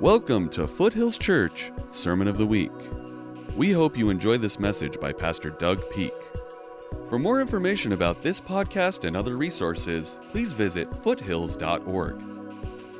Welcome to Foothills Church Sermon of the Week. We hope you enjoy this message by Pastor Doug Peak. For more information about this podcast and other resources, please visit foothills.org.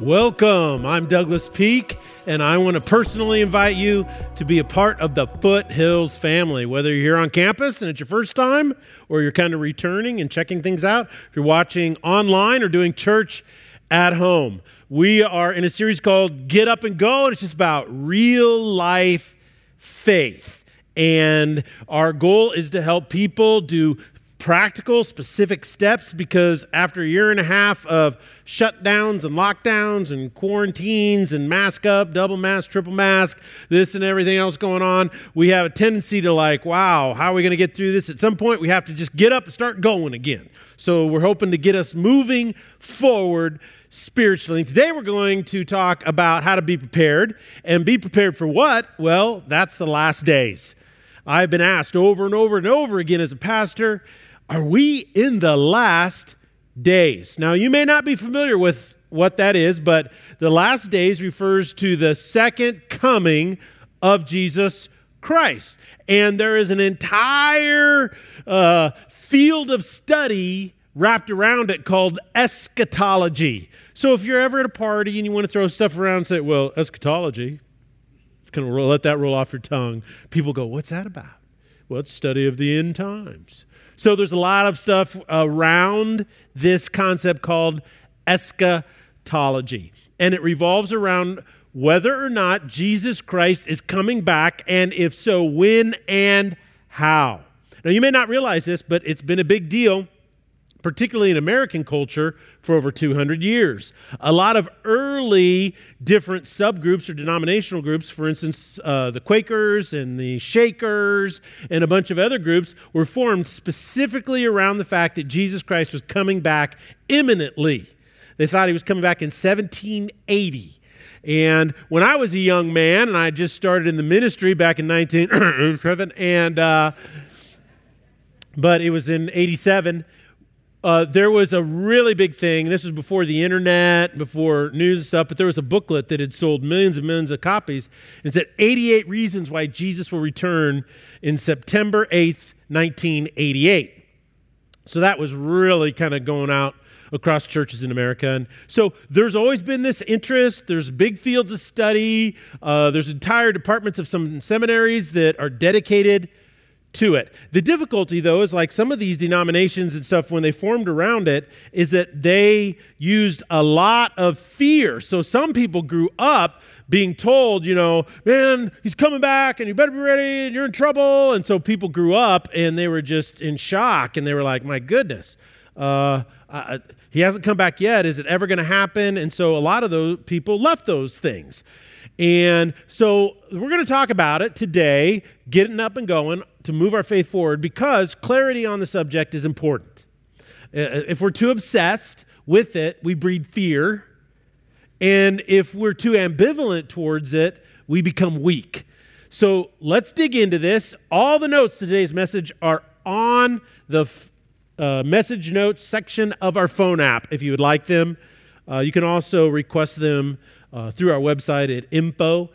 Welcome, I'm Douglas Peak, and I want to personally invite you to be a part of the Foothills family. Whether you're here on campus and it's your first time, or you're kind of returning and checking things out, if you're watching online or doing church at home, we are in a series called Get Up and Go, and it's just about real life faith. And our goal is to help people do practical, specific steps, because after a year and a half of shutdowns and lockdowns and quarantines and mask up, double mask, triple mask, this and everything else going on, we have a tendency to like, wow, how are we going to get through this? At some point, we have to just get up and start going again. So we're hoping to get us moving forward spiritually. Today, we're going to talk about how to be prepared. And be prepared for what? Well, that's the last days. I've been asked over and over and over again as a pastor, are we in the last days? Now, you may not be familiar with what that is, but the last days refers to the second coming of Jesus Christ. And there is an entire field of study wrapped around it called eschatology. So if you're ever at a party and you want to throw stuff around and say, well, eschatology, kind of let that roll off your tongue. People go, what's that about? Well, it's study of the end times. So there's a lot of stuff around this concept called eschatology. And it revolves around whether or not Jesus Christ is coming back, and if so, when and how. Now, you may not realize this, but it's been a big deal, particularly in American culture, for over 200 years. A lot of early different subgroups or denominational groups, for instance, the Quakers and the Shakers and a bunch of other groups, were formed specifically around the fact that Jesus Christ was coming back imminently. They thought he was coming back in 1780. And when I was a young man, and I just started in the ministry back in 1987, but it was in 87, there was a really big thing. This was before the internet, before news and stuff, but there was a booklet that had sold millions and millions of copies. It said 88 reasons why Jesus will return in September 8th, 1988. So that was really kind of going out across churches in America. And so there's always been this interest. There's big fields of study. There's entire departments of some seminaries that are dedicated to it. The difficulty, though, is like some of these denominations and stuff, when they formed around it, is that they used a lot of fear. So some people grew up being told, you know, man, he's coming back and you better be ready and you're in trouble. And so people grew up and they were just in shock and they were like, my goodness, he hasn't come back yet. Is it ever going to happen? And so a lot of those people left those things. And so we're going to talk about it today, getting up and going to move our faith forward, because clarity on the subject is important. If we're too obsessed with it, we breed fear. And if we're too ambivalent towards it, we become weak. So let's dig into this. All the notes to today's message are on the message notes section of our phone app, if you would like them. You can also request them through our website at info.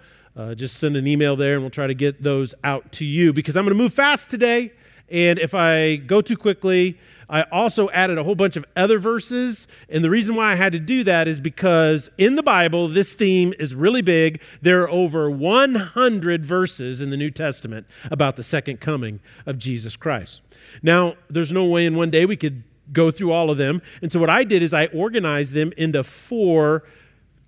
Just send an email there and we'll try to get those out to you, because I'm going to move fast today. And if I go too quickly, I also added a whole bunch of other verses. And the reason why I had to do that is because in the Bible, this theme is really big. There are over 100 verses in the New Testament about the second coming of Jesus Christ. Now, there's no way in one day we could go through all of them. And so what I did is I organized them into four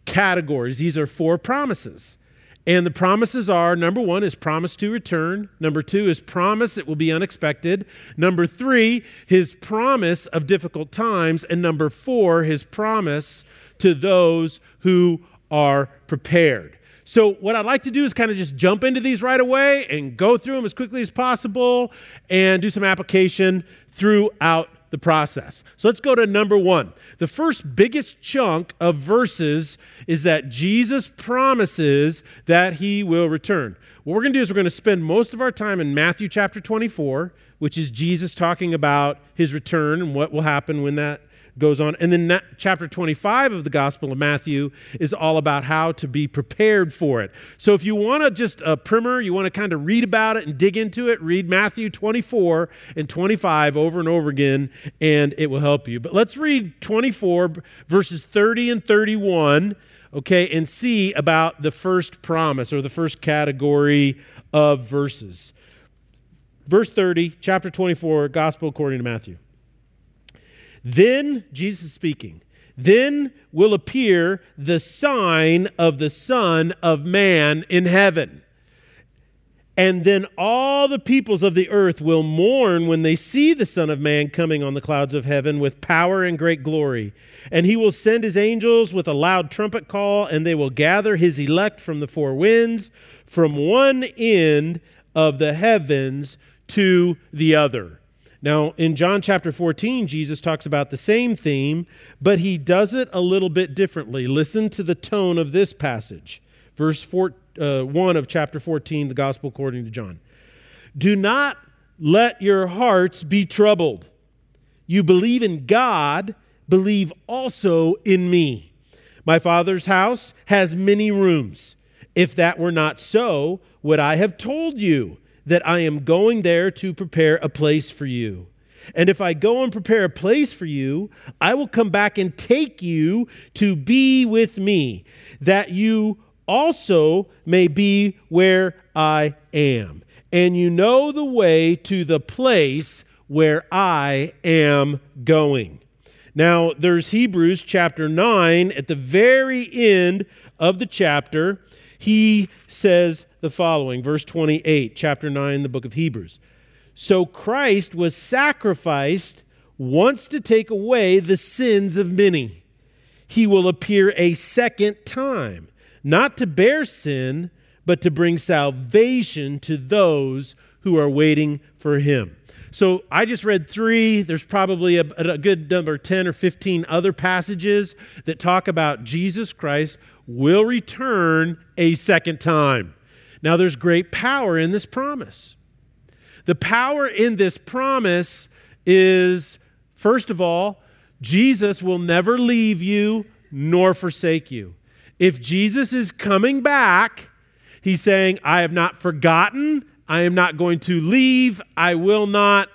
categories. These are four promises. And the promises are, number one is promise to return. Number two is promise it will be unexpected. Number three, his promise of difficult times. And number four, his promise to those who are prepared. So what I'd like to do is kind of just jump into these right away and go through them as quickly as possible and do some application throughout the process. So let's go to number one. The first biggest chunk of verses is that Jesus promises that he will return. What we're going to do is we're going to spend most of our time in Matthew chapter 24, which is Jesus talking about his return and what will happen when that goes on. And then chapter 25 of the Gospel of Matthew is all about how to be prepared for it. So if you want to just a primer, you want to kind of read about it and dig into it, read Matthew 24 and 25 over and over again, and it will help you. But let's read 24 verses 30 and 31, okay, and see about the first promise or the first category of verses. Verse 30, chapter 24, Gospel according to Matthew. Then, Jesus speaking, then will appear the sign of the Son of Man in heaven. And then all the peoples of the earth will mourn when they see the Son of Man coming on the clouds of heaven with power and great glory. And he will send his angels with a loud trumpet call, and they will gather his elect from the four winds, from one end of the heavens to the other. Now, in John chapter 14, Jesus talks about the same theme, but he does it a little bit differently. Listen to the tone of this passage. Verse 1 of chapter 14, the Gospel according to John. Do not let your hearts be troubled. You believe in God, believe also in me. My Father's house has many rooms. If that were not so, would I have told you that I am going there to prepare a place for you? And if I go and prepare a place for you, I will come back and take you to be with me, that you also may be where I am. And you know the way to the place where I am going. Now, there's Hebrews chapter 9. At the very end of the chapter, he says the following, verse 28, chapter 9, the book of Hebrews. So Christ was sacrificed once to take away the sins of many. He will appear a second time, not to bear sin, but to bring salvation to those who are waiting for him. So I just read 3. There's probably a good number, 10 or 15 other passages that talk about Jesus Christ will return a second time. Now, there's great power in this promise. The power in this promise is, first of all, Jesus will never leave you nor forsake you. If Jesus is coming back, he's saying, I have not forgotten, I am not going to leave, I will not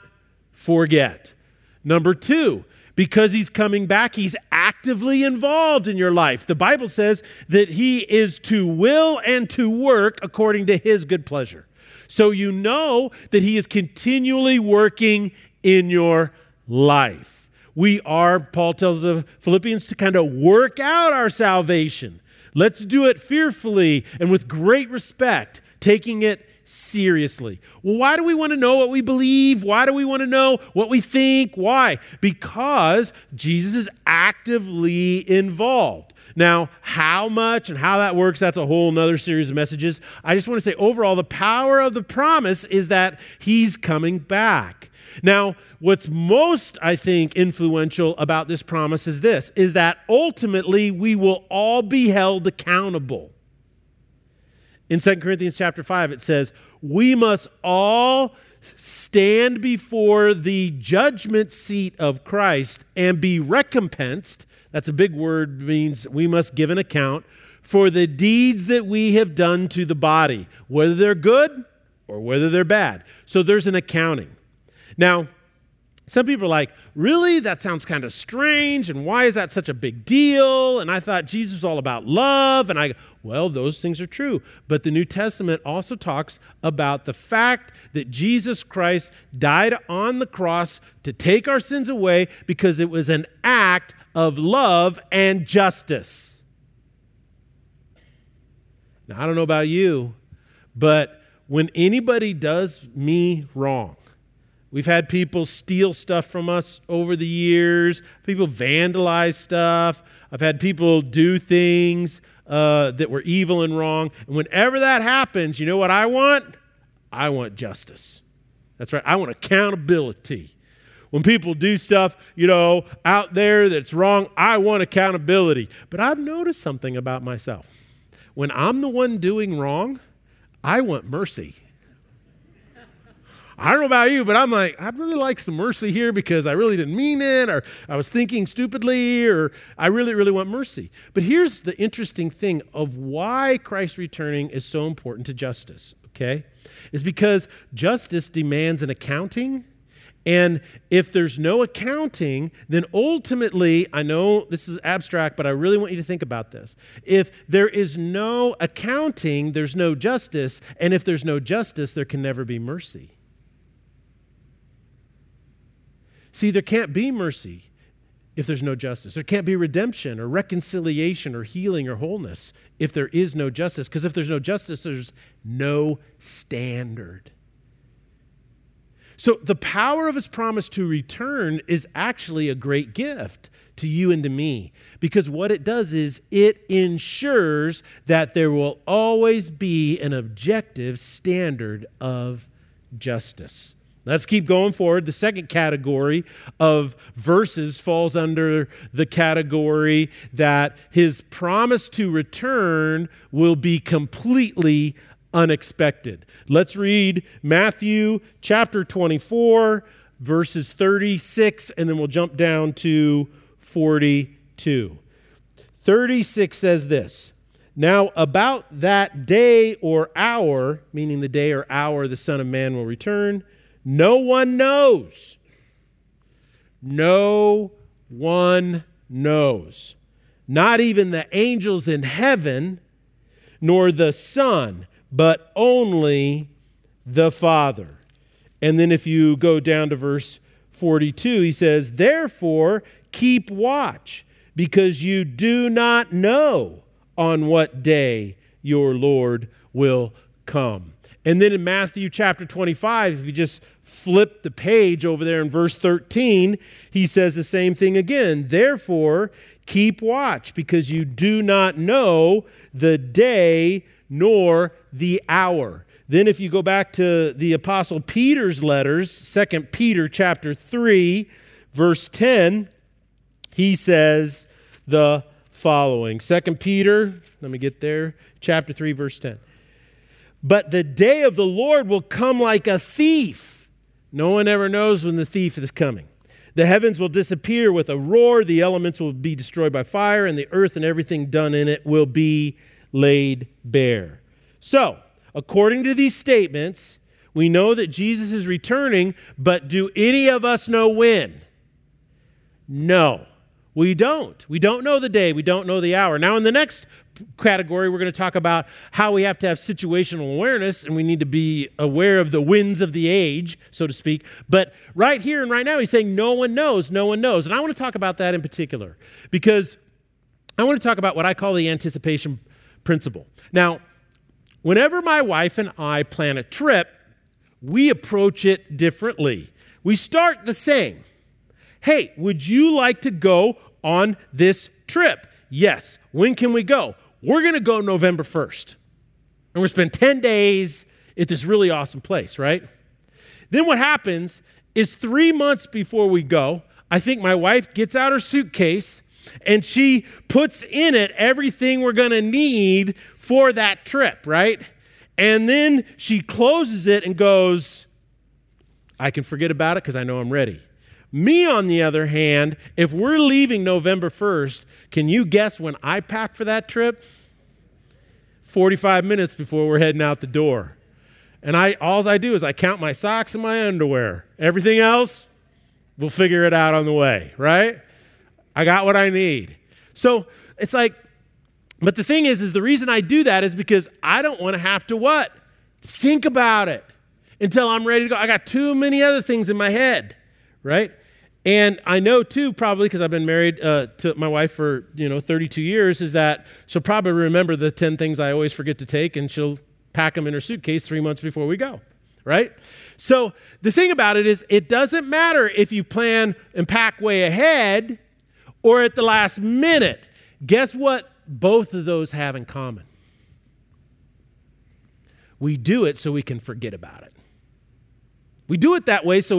forget. Number 2, because he's coming back, he's actively involved in your life. The Bible says that he is to will and to work according to his good pleasure. So you know that he is continually working in your life. We are, Paul tells the Philippians, to kind of work out our salvation. Let's do it fearfully and with great respect, taking it seriously. Well, why do we want to know what we believe? Why do we want to know what we think? Why? Because Jesus is actively involved. Now, how much and how that works, that's a whole nother series of messages. I just want to say overall, the power of the promise is that he's coming back. Now, what's most, I think, influential about this promise is this, is that ultimately we will all be held accountable. In 2 Corinthians chapter 5, it says, we must all stand before the judgment seat of Christ and be recompensed. That's a big word, means we must give an account for the deeds that we have done to the body, whether they're good or whether they're bad. So there's an accounting. Now, some people are like, really? That sounds kind of strange, and why is that such a big deal? And I thought Jesus was all about love, and well, those things are true. But the New Testament also talks about the fact that Jesus Christ died on the cross to take our sins away because it was an act of love and justice. Now, I don't know about you, but when anybody does me wrong, we've had people steal stuff from us over the years. People vandalize stuff. I've had people do things that were evil and wrong. And whenever that happens, you know what I want? I want justice. That's right. I want accountability. When people do stuff, out there that's wrong, I want accountability. But I've noticed something about myself. When I'm the one doing wrong, I want mercy. I don't know about you, but I'm like, I'd really like some mercy here because I really didn't mean it, or I was thinking stupidly, or I really, really want mercy. But here's the interesting thing of why Christ returning is so important to justice, okay? It's because justice demands an accounting. And if there's no accounting, then ultimately, I know this is abstract, but I really want you to think about this. If there is no accounting, there's no justice. And if there's no justice, there can never be mercy. See, there can't be mercy if there's no justice. There can't be redemption or reconciliation or healing or wholeness if there is no justice. Because if there's no justice, there's no standard. So the power of his promise to return is actually a great gift to you and to me, because what it does is it ensures that there will always be an objective standard of justice. Let's keep going forward. The second category of verses falls under the category that his promise to return will be completely unexpected. Let's read Matthew chapter 24, verses 36, and then we'll jump down to 42. 36 says this, "Now about that day or hour," meaning the day or hour the Son of Man will return, "no one knows." No one knows. "Not even the angels in heaven, nor the Son, but only the Father." And then if you go down to verse 42, he says, "Therefore, keep watch, because you do not know on what day your Lord will come." And then in Matthew chapter 25, if you just flip the page over there in verse 13, he says the same thing again. "Therefore, keep watch, because you do not know the day nor the hour." Then if you go back to the Apostle Peter's letters, 2 Peter chapter 3, verse 10, he says the following. 2 Peter, let me get there, chapter 3, verse 10. "But the day of the Lord will come like a thief." No one ever knows when the thief is coming. "The heavens will disappear with a roar, the elements will be destroyed by fire, and the earth and everything done in it will be laid bare." So, according to these statements, we know that Jesus is returning, but do any of us know when? No, we don't. We don't know the day. We don't know the hour. Now, in the next category, we're going to talk about how we have to have situational awareness, and we need to be aware of the winds of the age, so to speak. But right here and right now, he's saying no one knows, no one knows. And I want to talk about that in particular, because I want to talk about what I call the anticipation principle. Now, whenever my wife and I plan a trip, we approach it differently. We start the same. "Hey, would you like to go on this trip?" "Yes." "When can we go?" "We're going to go November 1st. And we'll spend 10 days at this really awesome place," right? Then what happens is 3 months before we go, I think my wife gets out her suitcase and she puts in it everything we're going to need for that trip, right? And then she closes it and goes, "I can forget about it because I know I'm ready." Me, on the other hand, if we're leaving November 1st, can you guess when I pack for that trip? 45 minutes before we're heading out the door. And all I do is I count my socks and my underwear. Everything else, we'll figure it out on the way, right? I got what I need. So it's like, but the thing is the reason I do that is because I don't want to have to what? Think about it until I'm ready to go. I got too many other things in my head, right? And I know too, probably because I've been married to my wife for, 32 years, is that she'll probably remember the 10 things I always forget to take, and she'll pack them in her suitcase 3 months before we go, right? So the thing about it is it doesn't matter if you plan and pack way ahead or at the last minute. Guess what both of those have in common? We do it so we can forget about it. We do it that way so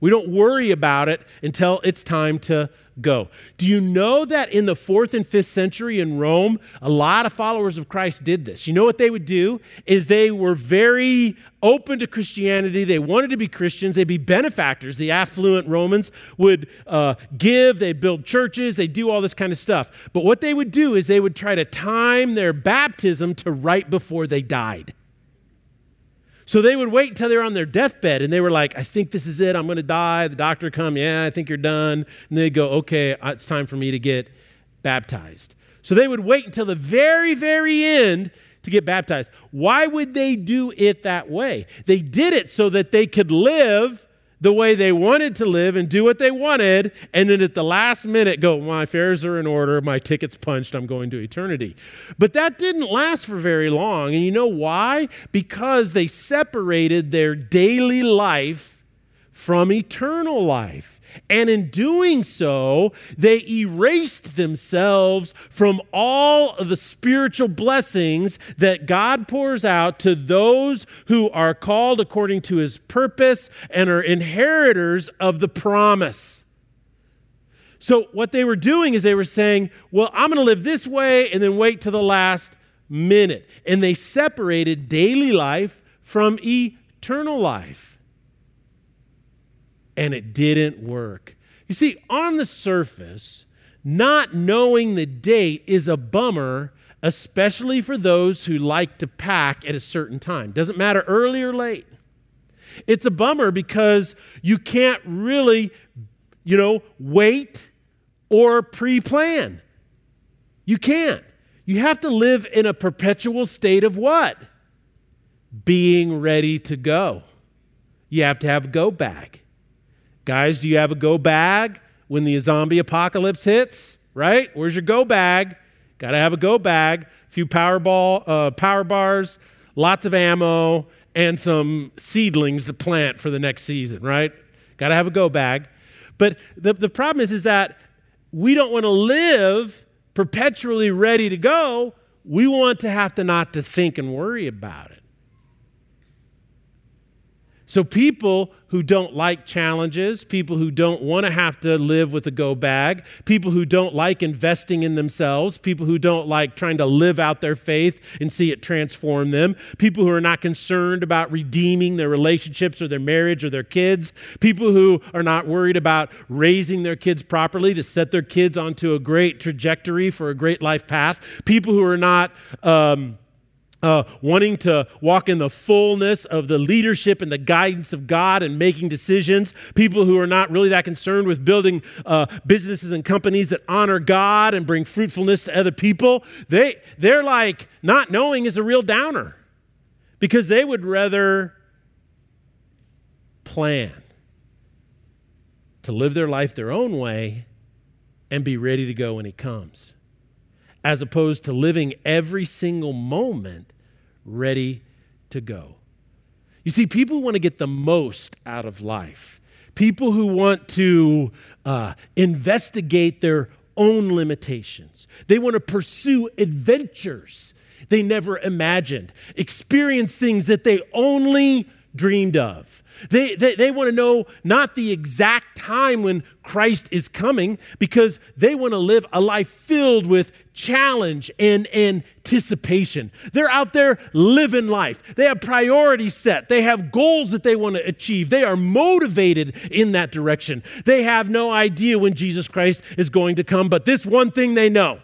we don't worry about it until it's time to go. Do you know that in the 4th and 5th century in Rome, a lot of followers of Christ did this? You know what they would do is they were very open to Christianity. They wanted to be Christians. They'd be benefactors. The affluent Romans would give. They'd build churches. They'd do all this kind of stuff. But what they would do is they would try to time their baptism to right before they died. So they would wait until they were on their deathbed, and they were like, I think this is it. I'm going to die. The doctor come, yeah, I think you're done. And they'd go, okay, it's time for me to get baptized. So they would wait until the very, very end to get baptized. Why would they do it that way? They did it so that they could live the way they wanted to live and do what they wanted, and then at the last minute go, my affairs are in order, my ticket's punched, I'm going to eternity. But that didn't last for very long, and you know why? Because they separated their daily life from eternal life. And in doing so, they erased themselves from all of the spiritual blessings that God pours out to those who are called according to his purpose and are inheritors of the promise. So what they were doing is they were saying, well, I'm going to live this way and then wait till the last minute. And they separated daily life from eternal life. And it didn't work. You see, on the surface, not knowing the date is a bummer, especially for those who like to pack at a certain time. Doesn't matter early or late. It's a bummer because you can't really, wait or pre-plan. You can't. You have to live in a perpetual state of what? Being ready to go. You have to have a go bag. Guys, do you have a go bag when the zombie apocalypse hits? Right? Where's your go bag? Got to have a go bag. A few power bars, lots of ammo, and some seedlings to plant for the next season. Right? Got to have a go bag. But the problem is that we don't want to live perpetually ready to go. We want to have to not to think and worry about it. So people who don't like challenges, people who don't want to have to live with a go bag, people who don't like investing in themselves, people who don't like trying to live out their faith and see it transform them, people who are not concerned about redeeming their relationships or their marriage or their kids, people who are not worried about raising their kids properly to set their kids onto a great trajectory for a great life path, people who are not wanting to walk in the fullness of the leadership and the guidance of God and making decisions, people who are not really that concerned with building businesses and companies that honor God and bring fruitfulness to other people, they're like, not knowing is a real downer because they would rather plan to live their life their own way and be ready to go when he comes, as opposed to living every single moment ready to go. You see, people who want to get the most out of life, people who want to investigate their own limitations, they want to pursue adventures they never imagined, experience things that they only dreamed of. They want to know not the exact time when Christ is coming, because they want to live a life filled with challenge and anticipation. They're out there living life. They have priorities set. They have goals that they want to achieve. They are motivated in that direction. They have no idea when Jesus Christ is going to come, but this one thing they know.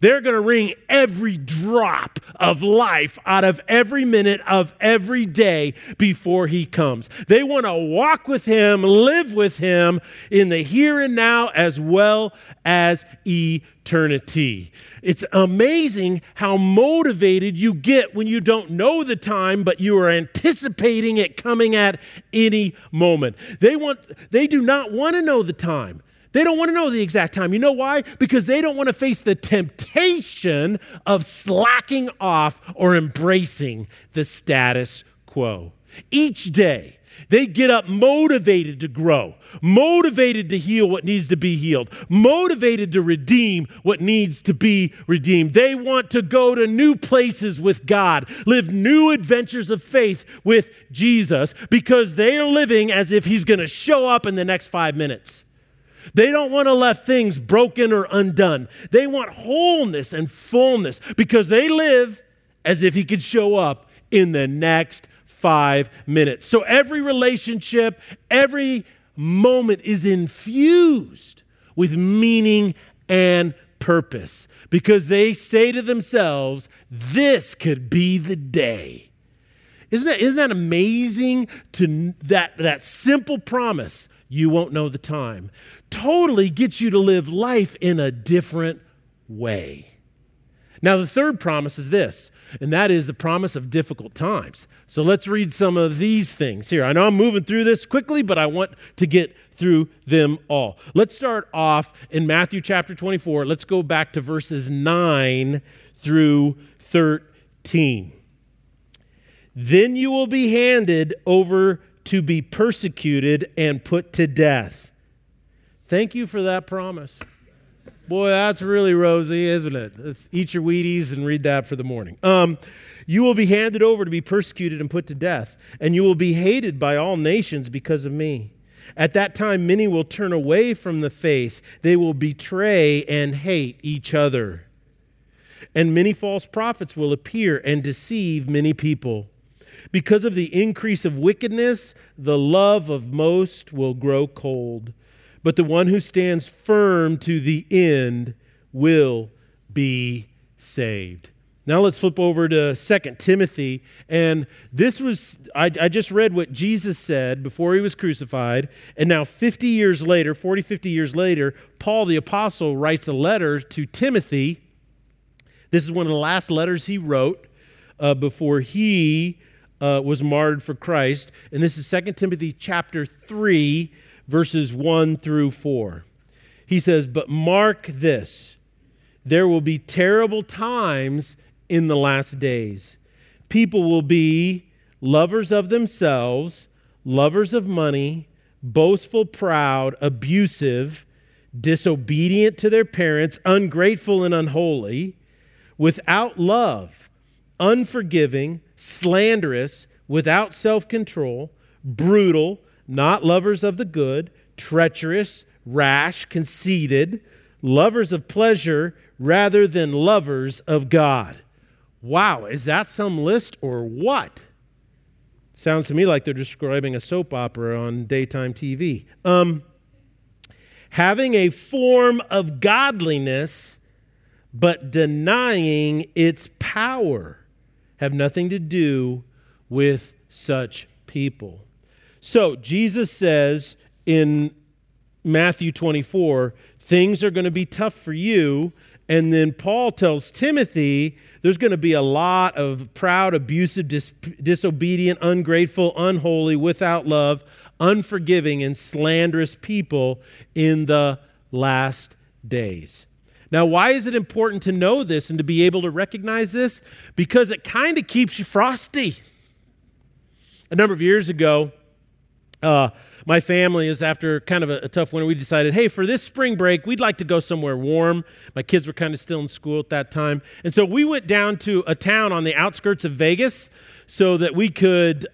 They're going to wring every drop of life out of every minute of every day before he comes. They want to walk with him, live with him in the here and now as well as eternity. It's amazing how motivated you get when you don't know the time, but you are anticipating it coming at any moment. They do not want to know the time. They don't want to know the exact time. You know why? Because they don't want to face the temptation of slacking off or embracing the status quo. Each day, they get up motivated to grow, motivated to heal what needs to be healed, motivated to redeem what needs to be redeemed. They want to go to new places with God, live new adventures of faith with Jesus, because they are living as if he's going to show up in the next 5 minutes. They don't want to leave things broken or undone. They want wholeness and fullness because they live as if he could show up in the next 5 minutes. So every relationship, every moment is infused with meaning and purpose because they say to themselves, this could be the day. Isn't that amazing to that simple promise? You won't know the time. Totally gets you to live life in a different way. Now, the third promise is this, and that is the promise of difficult times. So let's read some of these things here. I know I'm moving through this quickly, but I want to get through them all. Let's start off in Matthew chapter 24. Let's go back to verses 9 through 13. Then you will be handed over to be persecuted and put to death. Thank you for that promise. Boy, that's really rosy, isn't it? Let's eat your Wheaties and read that for the morning. You will be handed over to be persecuted and put to death, and you will be hated by all nations because of me. At that time, many will turn away from the faith. They will betray and hate each other. And many false prophets will appear and deceive many people. Because of the increase of wickedness, the love of most will grow cold. But the one who stands firm to the end will be saved. Now let's flip over to 2 Timothy. And this was, I just read what Jesus said before he was crucified. And now 50 years later, Paul the apostle writes a letter to Timothy. This is one of the last letters he wrote before he was martyred for Christ. And this is 2 Timothy chapter 3, verses 1 through 4. He says, but mark this, there will be terrible times in the last days. People will be lovers of themselves, lovers of money, boastful, proud, abusive, disobedient to their parents, ungrateful and unholy, without love, unforgiving, slanderous, without self-control, brutal, not lovers of the good, treacherous, rash, conceited, lovers of pleasure rather than lovers of God. Wow, is that some list or what? Sounds to me like they're describing a soap opera on daytime TV. Having a form of godliness, but denying its power. Have nothing to do with such people. So Jesus says in Matthew 24, things are going to be tough for you. And then Paul tells Timothy, there's going to be a lot of proud, abusive, disobedient, ungrateful, unholy, without love, unforgiving, and slanderous people in the last days. Now, why is it important to know this and to be able to recognize this? Because it kind of keeps you frosty. A number of years ago, my family is after kind of a tough winter. We decided, hey, for this spring break, we'd like to go somewhere warm. My kids were kind of still in school at that time. And so we went down to a town on the outskirts of Vegas so that we could,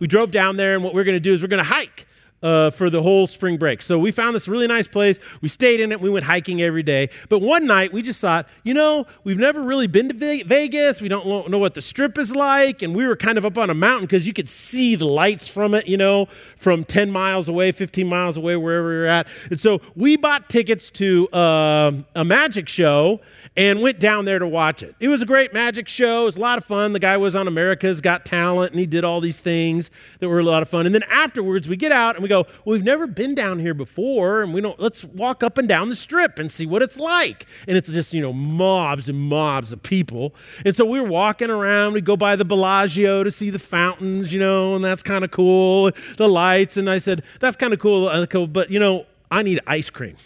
we drove down there, and what we're going to do is we're going to hike for the whole spring break. So we found this really nice place. We stayed in it. We went hiking every day. But one night we just thought, you know, we've never really been to Vegas. We don't know what the Strip is like. And we were kind of up on a mountain because you could see the lights from it, you know, from 10 miles away, 15 miles away, wherever we were at. And so we bought tickets to a magic show and went down there to watch it. It was a great magic show. It was a lot of fun. The guy was on America's Got Talent, and he did all these things that were a lot of fun. And then afterwards we get out and we go, well, we've never been down here before, and let's walk up and down the Strip and see what it's like. And it's just, you know, mobs and mobs of people. And so we were walking around. We go by the Bellagio to see the fountains, you know, and that's kind of cool. The lights. And I said, that's kind of cool, but, you know, I need ice cream.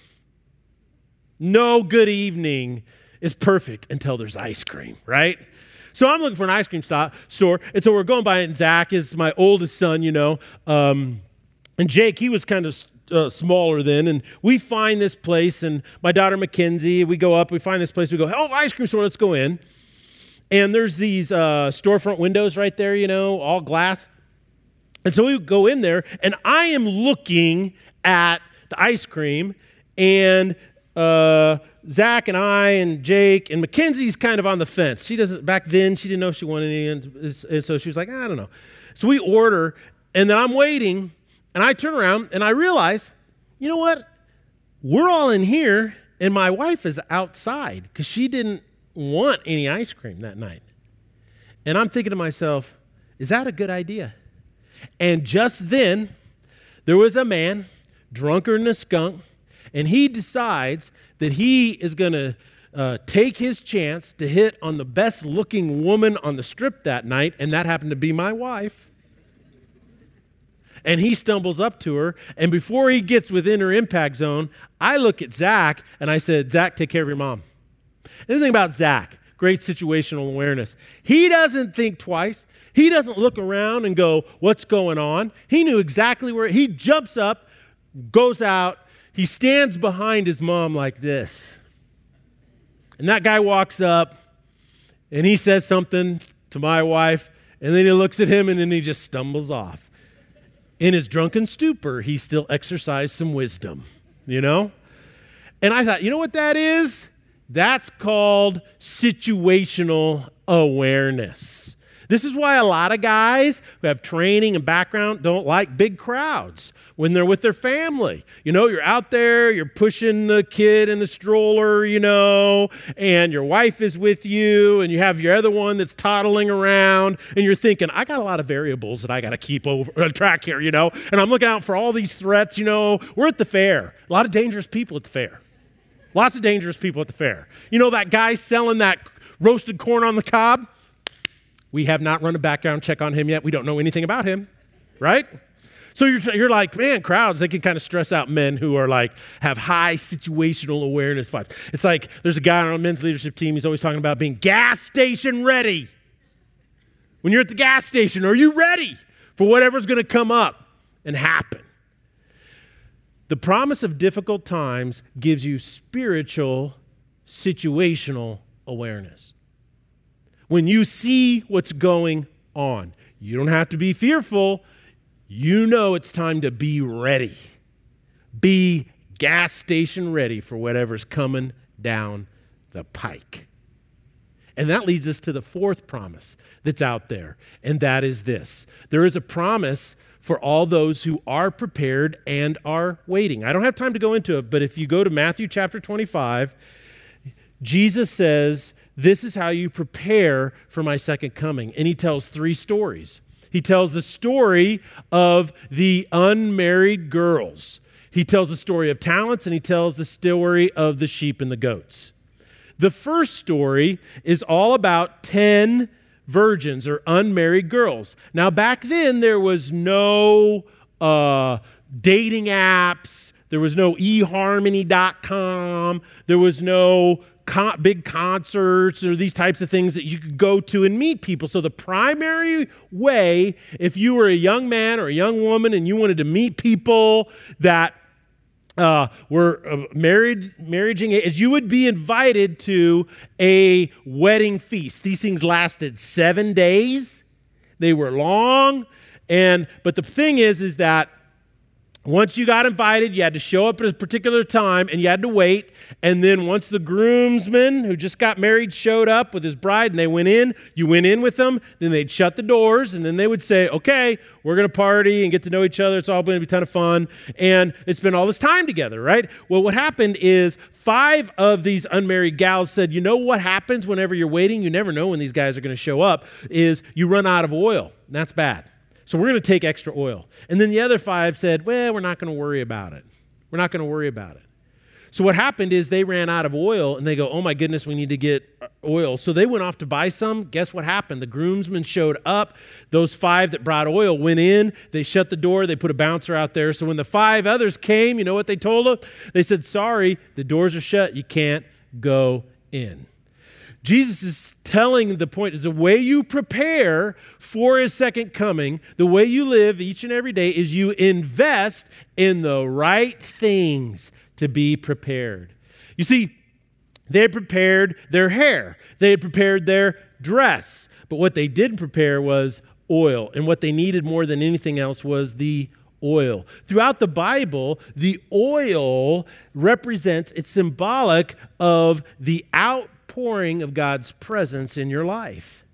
No good evening is perfect until there's ice cream, right? So I'm looking for an ice cream store. And so we're going by, and Zach is my oldest son, you know, and Jake, he was kind of smaller then, and we find this place, and my daughter Mackenzie, we go up, we find this place, we go, oh, ice cream store, let's go in. And there's these storefront windows right there, you know, all glass. And so we go in there, and I am looking at the ice cream, and Zach and I and Jake and Mackenzie's kind of on the fence. She doesn't, back then, she didn't know if she wanted any, and so she was like, I don't know. So we order, and then I'm waiting, and I turn around, and I realize, you know what? We're all in here, and my wife is outside because she didn't want any ice cream that night. And I'm thinking to myself, is that a good idea? And just then, there was a man, drunker than a skunk, and he decides that he is going to take his chance to hit on the best-looking woman on the strip that night, and that happened to be my wife. And he stumbles up to her, and before he gets within her impact zone, I look at Zach, and I said, Zach, take care of your mom. And the thing about Zach, great situational awareness. He doesn't think twice. He doesn't look around and go, what's going on? He knew exactly where. He jumps up, goes out. He stands behind his mom like this. And that guy walks up, and he says something to my wife, and then he looks at him, and then he just stumbles off. In his drunken stupor, he still exercised some wisdom, you know? And I thought, you know what that is? That's called situational awareness. This is why a lot of guys who have training and background don't like big crowds when they're with their family. You know, you're out there, you're pushing the kid in the stroller, you know, and your wife is with you, and you have your other one that's toddling around, and you're thinking, I got a lot of variables that I got to keep over on track here, you know, and I'm looking out for all these threats, you know. We're at the fair. A lot of dangerous people at the fair. Lots of dangerous people at the fair. You know that guy selling that roasted corn on the cob? We have not run a background check on him yet. We don't know anything about him, right? So you're like, man, crowds, they can kind of stress out men who are like, have high situational awareness vibes. It's like there's a guy on our men's leadership team, he's always talking about being gas station ready. When you're at the gas station, are you ready for whatever's going to come up and happen? The promise of difficult times gives you spiritual situational awareness. When you see what's going on, you don't have to be fearful. You know it's time to be ready. Be gas station ready for whatever's coming down the pike. And that leads us to the fourth promise that's out there, and that is this. There is a promise for all those who are prepared and are waiting. I don't have time to go into it, but if you go to Matthew chapter 25, Jesus says, this is how you prepare for my second coming. And he tells three stories. He tells the story of the unmarried girls. He tells the story of talents, and he tells the story of the sheep and the goats. The first story is all about 10 virgins or unmarried girls. Now, back then, there was no dating apps. There was no eHarmony.com. There was no big concerts or these types of things that you could go to and meet people. So the primary way, if you were a young man or a young woman and you wanted to meet people that were marrying age, you would be invited to a wedding feast. These things lasted 7 days. They were long. But the thing is that once you got invited, you had to show up at a particular time, and you had to wait. And then once the groomsman who just got married showed up with his bride and they went in, you went in with them, then they'd shut the doors, and then they would say, okay, we're going to party and get to know each other. It's all going to be a ton of fun. And it's been all this time together, right? Well, what happened is 5 of these unmarried gals said, you know what happens whenever you're waiting? You never know when these guys are going to show up, is you run out of oil. And that's bad. So we're going to take extra oil. And then the other 5 said, well, we're not going to worry about it. We're not going to worry about it. So what happened is they ran out of oil, and they go, oh, my goodness, we need to get oil. So they went off to buy some. Guess what happened? The groomsmen showed up. Those 5 that brought oil went in. They shut the door. They put a bouncer out there. So when the 5 others came, you know what they told them? They said, sorry, the doors are shut. You can't go in. Jesus is telling the point is the way you prepare for his second coming, the way you live each and every day is you invest in the right things to be prepared. You see, they had prepared their hair. They had prepared their dress. But what they didn't prepare was oil. And what they needed more than anything else was the oil. Throughout the Bible, the oil represents, it's symbolic of the outpouring of God's presence in your life.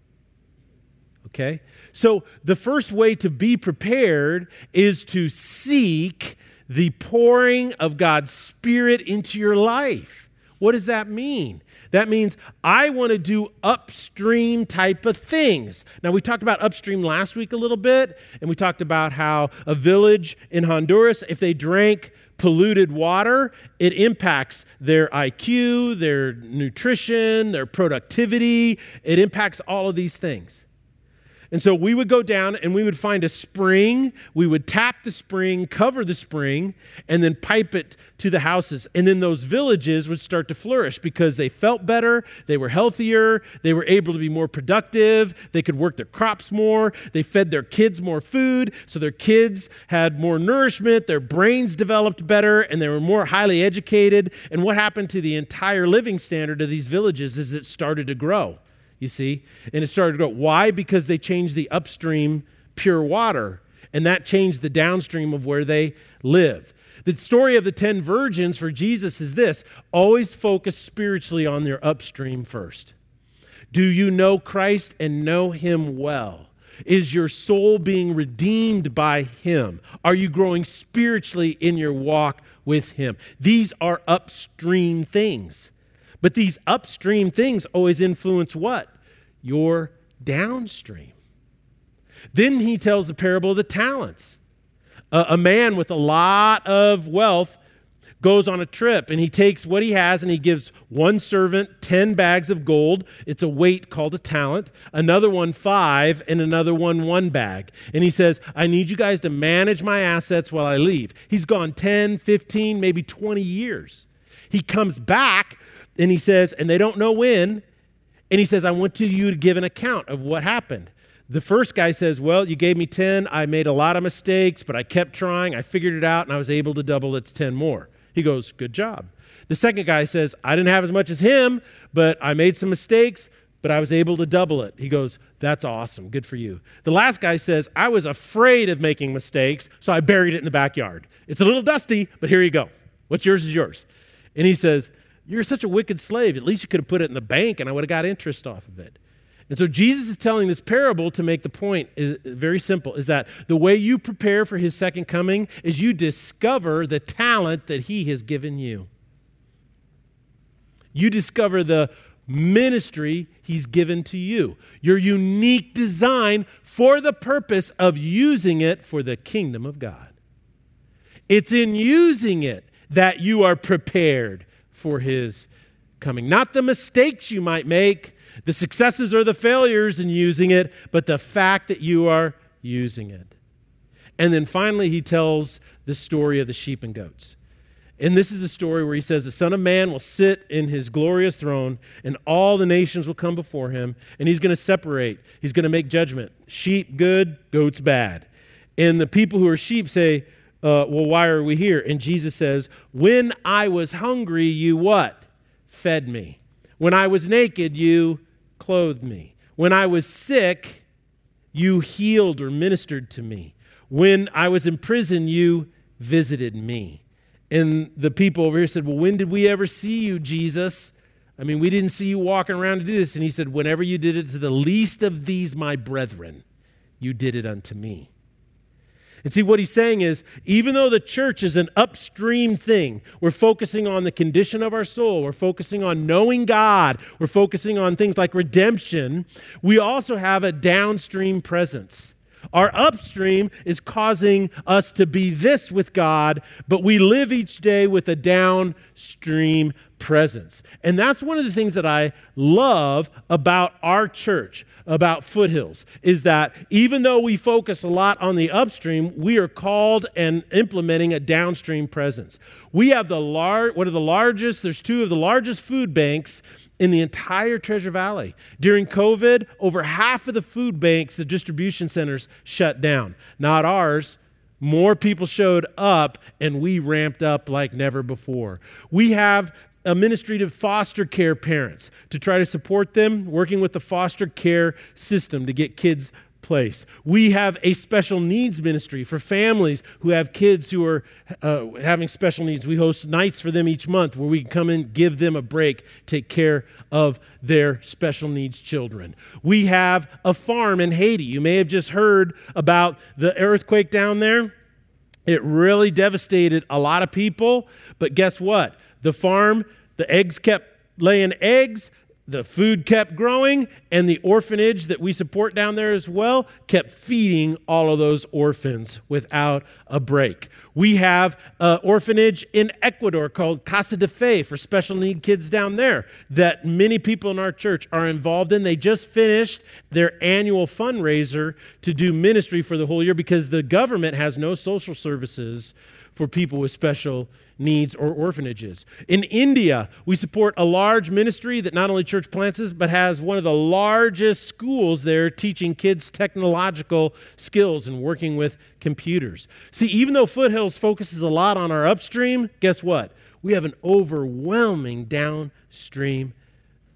Okay? So the first way to be prepared is to seek the pouring of God's Spirit into your life. What does that mean? That means I want to do upstream type of things. Now, we talked about upstream last week a little bit, and we talked about how a village in Honduras, if they drank polluted water, it impacts their IQ, their nutrition, their productivity. It impacts all of these things. And so we would go down and we would find a spring. We would tap the spring, cover the spring, and then pipe it to the houses. And then those villages would start to flourish because they felt better, they were healthier, they were able to be more productive, they could work their crops more, they fed their kids more food, so their kids had more nourishment, their brains developed better, and they were more highly educated. And what happened to the entire living standard of these villages is it started to grow. You see? And it started to go. Why? Because they changed the upstream pure water, and that changed the downstream of where they live. The story of the 10 virgins for Jesus is this: always focus spiritually on their upstream first. Do you know Christ and know him well? Is your soul being redeemed by him? Are you growing spiritually in your walk with him? These are upstream things. But these upstream things always influence what? Your downstream. Then he tells the parable of the talents. A man with a lot of wealth goes on a trip, and he takes what he has and he gives one servant 10 bags of gold. It's a weight called a talent. Another one 5, and another one bag. And he says, I need you guys to manage my assets while I leave. He's gone 10, 15, maybe 20 years. He comes back. And he says, and they don't know when, and he says, I want you to give an account of what happened. The first guy says, well, you gave me 10. I made a lot of mistakes, but I kept trying. I figured it out, and I was able to double it to 10 more. He goes, good job. The second guy says, I didn't have as much as him, but I made some mistakes, but I was able to double it. He goes, that's awesome. Good for you. The last guy says, I was afraid of making mistakes, so I buried it in the backyard. It's a little dusty, but here you go. What's yours is yours. And he says, you're such a wicked slave. At least you could have put it in the bank and I would have got interest off of it. And so Jesus is telling this parable to make the point is very simple, is that the way you prepare for his second coming is you discover the talent that he has given you. You discover the ministry he's given to you, your unique design for the purpose of using it for the kingdom of God. It's in using it that you are prepared for his coming. Not the mistakes you might make, the successes or the failures in using it, but the fact that you are using it. And then finally, he tells the story of the sheep and goats. And this is the story where he says, the Son of Man will sit in his glorious throne and all the nations will come before him, and he's going to separate. He's going to make judgment. Sheep good, goats bad. And the people who are sheep say, well, why are we here? And Jesus says, when I was hungry, you what? Fed me. When I was naked, you clothed me. When I was sick, you healed or ministered to me. When I was in prison, you visited me. And the people over here said, well, when did we ever see you, Jesus? I mean, we didn't see you walking around to do this. And he said, whenever you did it to the least of these, my brethren, you did it unto me. And see, what he's saying is, even though the church is an upstream thing, we're focusing on the condition of our soul, we're focusing on knowing God, we're focusing on things like redemption, we also have a downstream presence. Our upstream is causing us to be this with God, but we live each day with a downstream presence. And that's one of the things that I love about our church, about Foothills, is that even though we focus a lot on the upstream, we are called and implementing a downstream presence. We have there's two of the largest food banks in the entire Treasure Valley. During COVID, over half of the food banks, the distribution centers, shut down. Not ours. More people showed up, and we ramped up like never before. We have a ministry to foster care parents to try to support them, working with the foster care system to get kids place. We have a special needs ministry for families who have kids who are having special needs. We host nights for them each month where we can come in, give them a break, take care of their special needs children. We have a farm in Haiti. You may have just heard about the earthquake down there. It really devastated a lot of people, but guess what? The farm, the eggs kept laying eggs, the food kept growing, and the orphanage that we support down there as well kept feeding all of those orphans without a break. We have an orphanage in Ecuador called Casa de Fe for special need kids down there that many people in our church are involved in. They just finished their annual fundraiser to do ministry for the whole year because the government has no social services for people with special needs or orphanages. In India, we support a large ministry that not only church plants but has one of the largest schools there teaching kids technological skills and working with computers. See, even though Foothills focuses a lot on our upstream, guess what? We have an overwhelming downstream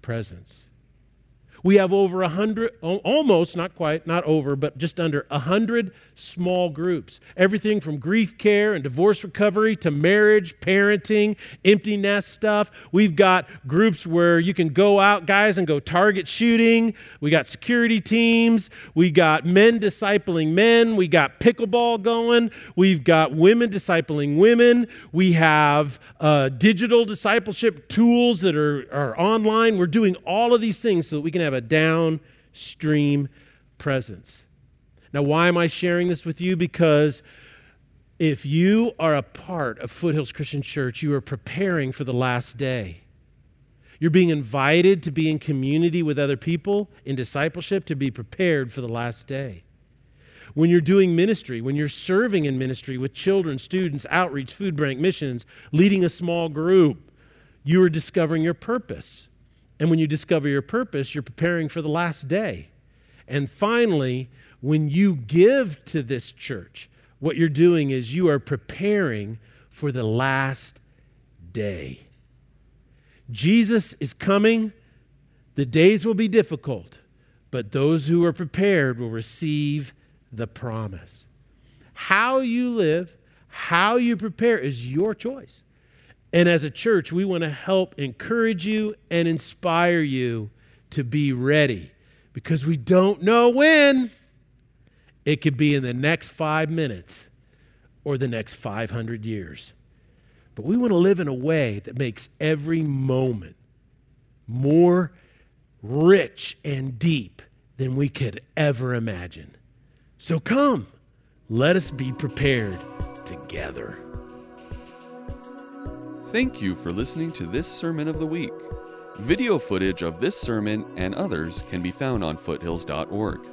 presence. We have over 100, almost, not quite, not over, but just under 100 small groups. Everything from grief care and divorce recovery to marriage, parenting, empty nest stuff. We've got groups where you can go out, guys, and go target shooting. We got security teams. We got men discipling men. We got pickleball going. We've got women discipling women. We have digital discipleship tools that are online. We're doing all of these things so that we can have a downstream presence. Now, why am I sharing this with you? Because if you are a part of Foothills Christian Church, you are preparing for the last day. You're being invited to be in community with other people in discipleship to be prepared for the last day. When you're doing ministry, when you're serving in ministry with children, students, outreach, food bank, missions, leading a small group, you are discovering your purpose. And when you discover your purpose, you're preparing for the last day. And finally, when you give to this church, what you're doing is you are preparing for the last day. Jesus is coming. The days will be difficult, but those who are prepared will receive the promise. How you live, how you prepare is your choice. And as a church, we want to help encourage you and inspire you to be ready because we don't know when. It could be in the next 5 minutes or the next 500 years. But we want to live in a way that makes every moment more rich and deep than we could ever imagine. So come, let us be prepared together. Thank you for listening to this Sermon of the Week. Video footage of this sermon and others can be found on foothills.org.